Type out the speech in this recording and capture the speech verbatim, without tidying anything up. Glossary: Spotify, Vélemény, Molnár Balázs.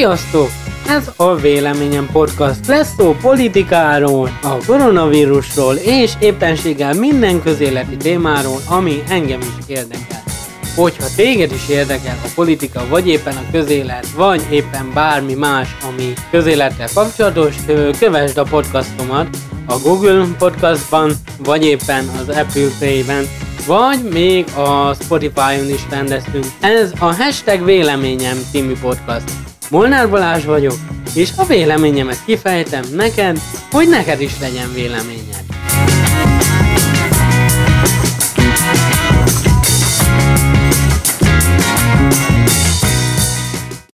Sziasztok! Ez a Véleményem Podcast, lesz szó politikáról, a koronavírusról és éppenséggel minden közéleti témáról, ami engem is érdekel. Hogyha téged is érdekel a politika, vagy éppen a közélet, vagy éppen bármi más, ami közélettel kapcsolatos, kövesd a podcastomat a Google Podcastsban, vagy éppen az Apple Play-ben, vagy még a Spotify-on is rendeztünk. Ez a hashtag Véleményem című podcast. Molnár Balázs vagyok, és a véleményemet kifejtem neked, hogy neked is legyen véleményed.